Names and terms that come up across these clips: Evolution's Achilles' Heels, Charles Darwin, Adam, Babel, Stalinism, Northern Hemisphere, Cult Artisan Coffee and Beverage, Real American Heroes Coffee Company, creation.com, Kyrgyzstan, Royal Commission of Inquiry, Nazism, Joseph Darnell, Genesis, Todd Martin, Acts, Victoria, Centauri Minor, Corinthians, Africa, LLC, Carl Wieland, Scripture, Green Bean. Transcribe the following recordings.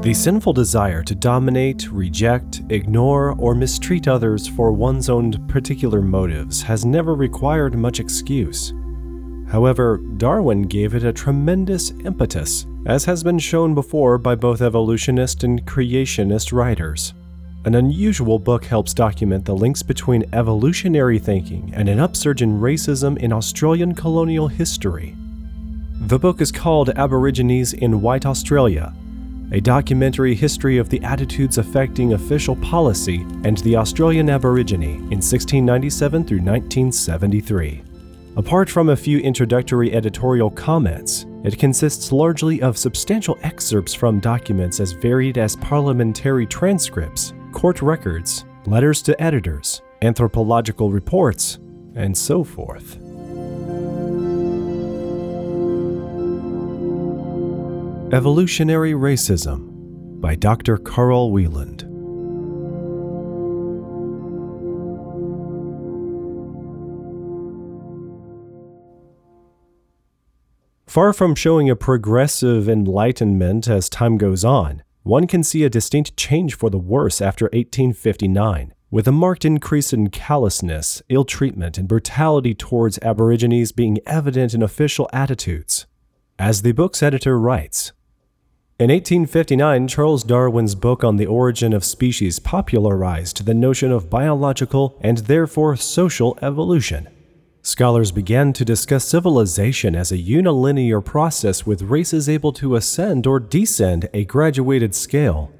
The sinful desire to dominate, reject, ignore, or mistreat others for one's own particular motives has never required much excuse. However, Darwin gave it a tremendous impetus, as has been shown before by both evolutionist and creationist writers. An unusual book helps document the links between evolutionary thinking and an upsurge in racism in Australian colonial history. The book is called Aborigines in White Australia, a documentary history of the attitudes affecting official policy and the Australian Aborigine in 1697 through 1973. Apart from a few introductory editorial comments, it consists largely of substantial excerpts from documents as varied as parliamentary transcripts, court records, letters to editors, anthropological reports, and so forth. Evolutionary Racism by Dr. Carl Wieland. Far from showing a progressive enlightenment as time goes on, one can see a distinct change for the worse after 1859, with a marked increase in callousness, ill treatment, and brutality towards Aborigines being evident in official attitudes. As the book's editor writes, in 1859, Charles Darwin's book On the Origin of Species popularized the notion of biological and therefore social evolution. Scholars began to discuss civilization as a unilinear process with races able to ascend or descend a graduated scale.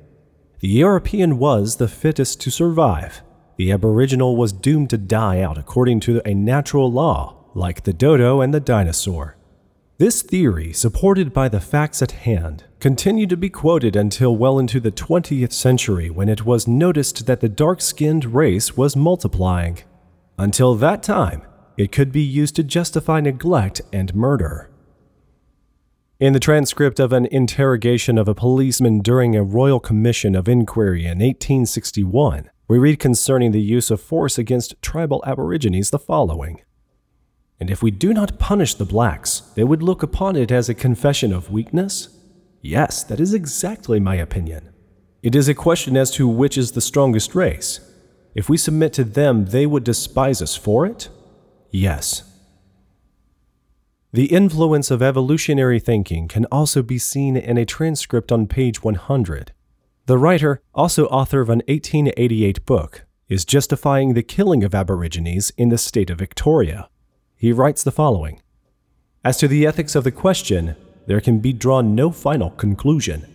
The European was the fittest to survive. The Aboriginal was doomed to die out according to a natural law, like the dodo and the dinosaur. This theory, supported by the facts at hand, continued to be quoted until well into the 20th century when it was noticed that the dark-skinned race was multiplying. Until that time, it could be used to justify neglect and murder. In the transcript of an interrogation of a policeman during a Royal Commission of Inquiry in 1861, we read concerning the use of force against tribal Aborigines the following. And if we do not punish the blacks, they would look upon it as a confession of weakness? Yes, that is exactly my opinion. It is a question as to which is the strongest race. If we submit to them, they would despise us for it? Yes. The influence of evolutionary thinking can also be seen in a transcript on page 100. The writer, also author of an 1888 book, is justifying the killing of Aborigines in the state of Victoria. He writes the following. As to the ethics of the question, there can be drawn no final conclusion.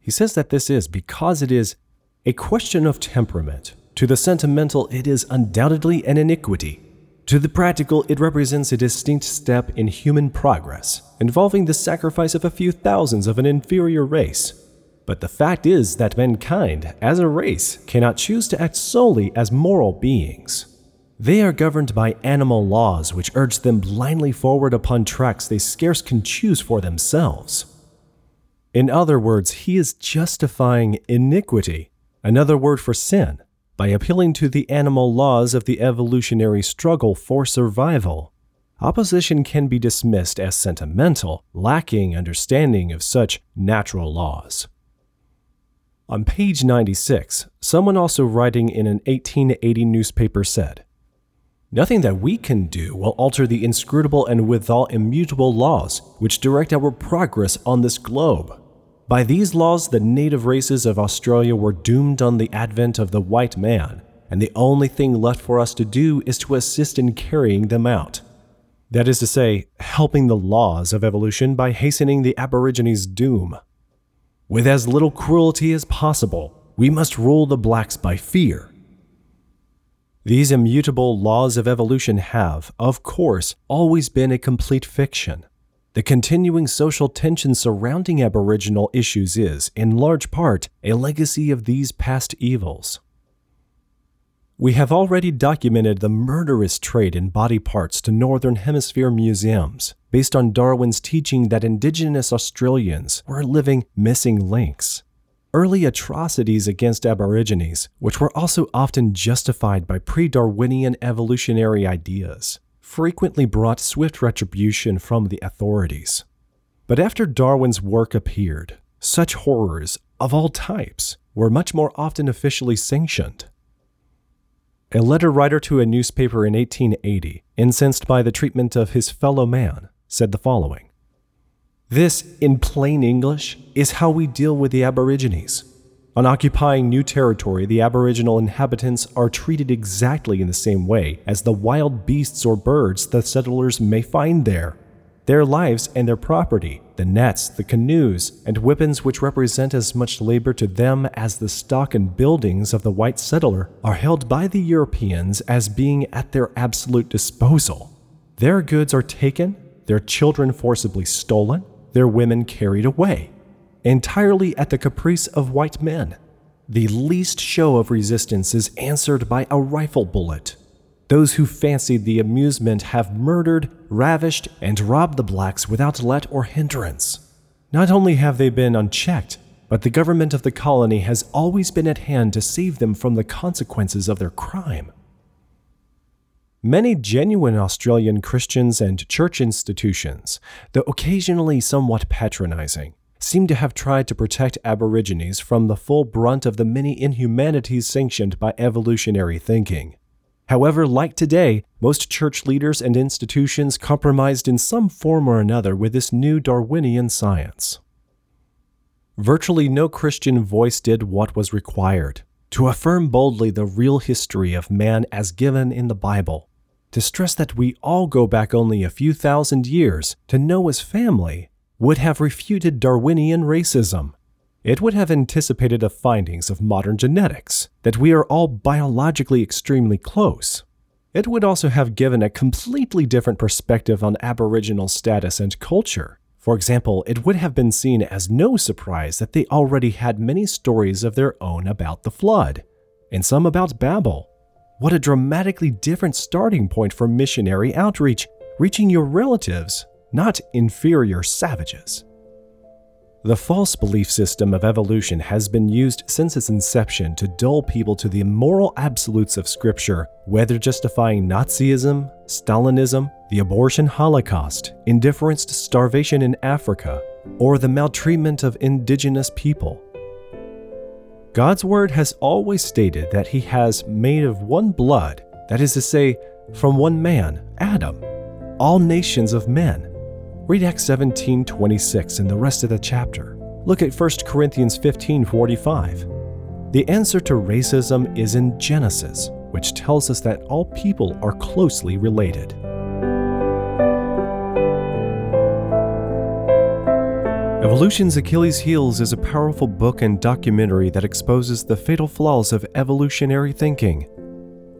He says that this is because it is a question of temperament. To the sentimental, it is undoubtedly an iniquity. To the practical, it represents a distinct step in human progress, involving the sacrifice of a few thousands of an inferior race. But the fact is that mankind, as a race, cannot choose to act solely as moral beings. They are governed by animal laws which urge them blindly forward upon tracks they scarce can choose for themselves. In other words, he is justifying iniquity, another word for sin, by appealing to the animal laws of the evolutionary struggle for survival. Opposition can be dismissed as sentimental, lacking understanding of such natural laws. On page 96, someone also writing in an 1880 newspaper said, nothing that we can do will alter the inscrutable and withal immutable laws which direct our progress on this globe. By these laws, the native races of Australia were doomed on the advent of the white man, and the only thing left for us to do is to assist in carrying them out. That is to say, helping the laws of evolution by hastening the Aborigines' doom. With as little cruelty as possible, we must rule the blacks by fear. These immutable laws of evolution have, of course, always been a complete fiction. The continuing social tension surrounding Aboriginal issues is, in large part, a legacy of these past evils. We have already documented the murderous trade in body parts to Northern Hemisphere museums, based on Darwin's teaching that Indigenous Australians were living missing links. Early atrocities against Aborigines, which were also often justified by pre-Darwinian evolutionary ideas, frequently brought swift retribution from the authorities. But after Darwin's work appeared, such horrors of all types were much more often officially sanctioned. A letter writer to a newspaper in 1880, incensed by the treatment of his fellow man, said the following: "This, in plain English, is how we deal with the Aborigines. On occupying new territory, the Aboriginal inhabitants are treated exactly in the same way as the wild beasts or birds the settlers may find there. Their lives and their property, the nets, the canoes, and weapons which represent as much labor to them as the stock and buildings of the white settler, are held by the Europeans as being at their absolute disposal. Their goods are taken, their children forcibly stolen, their women carried away, entirely at the caprice of white men. The least show of resistance is answered by a rifle bullet. Those who fancied the amusement have murdered, ravished, and robbed the blacks without let or hindrance. Not only have they been unchecked, but the government of the colony has always been at hand to save them from the consequences of their crime." Many genuine Australian Christians and church institutions, though occasionally somewhat patronizing, seem to have tried to protect Aborigines from the full brunt of the many inhumanities sanctioned by evolutionary thinking. However, like today, most church leaders and institutions compromised in some form or another with this new Darwinian science. Virtually no Christian voice did what was required: to affirm boldly the real history of man as given in the Bible, to stress that we all go back only a few thousand years to Noah's family would have refuted Darwinian racism. It would have anticipated the findings of modern genetics, that we are all biologically extremely close. It would also have given a completely different perspective on Aboriginal status and culture. For example, it would have been seen as no surprise that they already had many stories of their own about the flood, and some about Babel. What a dramatically different starting point for missionary outreach, reaching your relatives, not inferior savages. The false belief system of evolution has been used since its inception to dull people to the immoral absolutes of Scripture, whether justifying Nazism, Stalinism, the abortion holocaust, indifference to starvation in Africa, or the maltreatment of indigenous people. God's Word has always stated that He has made of one blood, that is to say, from one man, Adam, all nations of men. Read Acts 17:26 and the rest of the chapter. Look at 1 Corinthians 15:45. The answer to racism is in Genesis, which tells us that all people are closely related. Evolution's Achilles' Heels is a powerful book and documentary that exposes the fatal flaws of evolutionary thinking.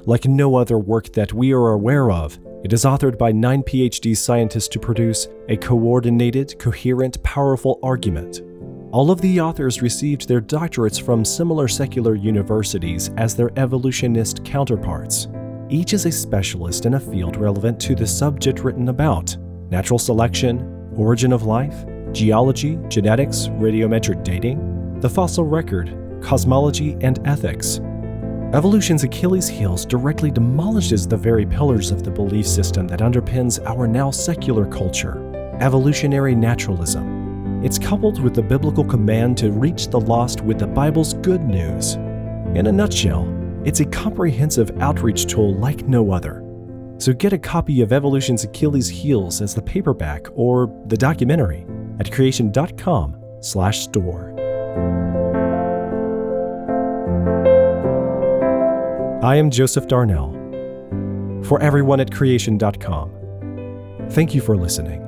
Like no other work that we are aware of, it is authored by 9 PhD scientists to produce a coordinated, coherent, powerful argument. All of the authors received their doctorates from similar secular universities as their evolutionist counterparts. Each is a specialist in a field relevant to the subject written about: natural selection, origin of life, geology, genetics, radiometric dating, the fossil record, cosmology, and ethics. Evolution's Achilles' Heels directly demolishes the very pillars of the belief system that underpins our now secular culture: evolutionary naturalism. It's coupled with the biblical command to reach the lost with the Bible's good news. In a nutshell, it's a comprehensive outreach tool like no other. So get a copy of Evolution's Achilles' Heels as the paperback or the documentary at creation.com/store. I am Joseph Darnell, for everyone at creation.com. Thank you for listening.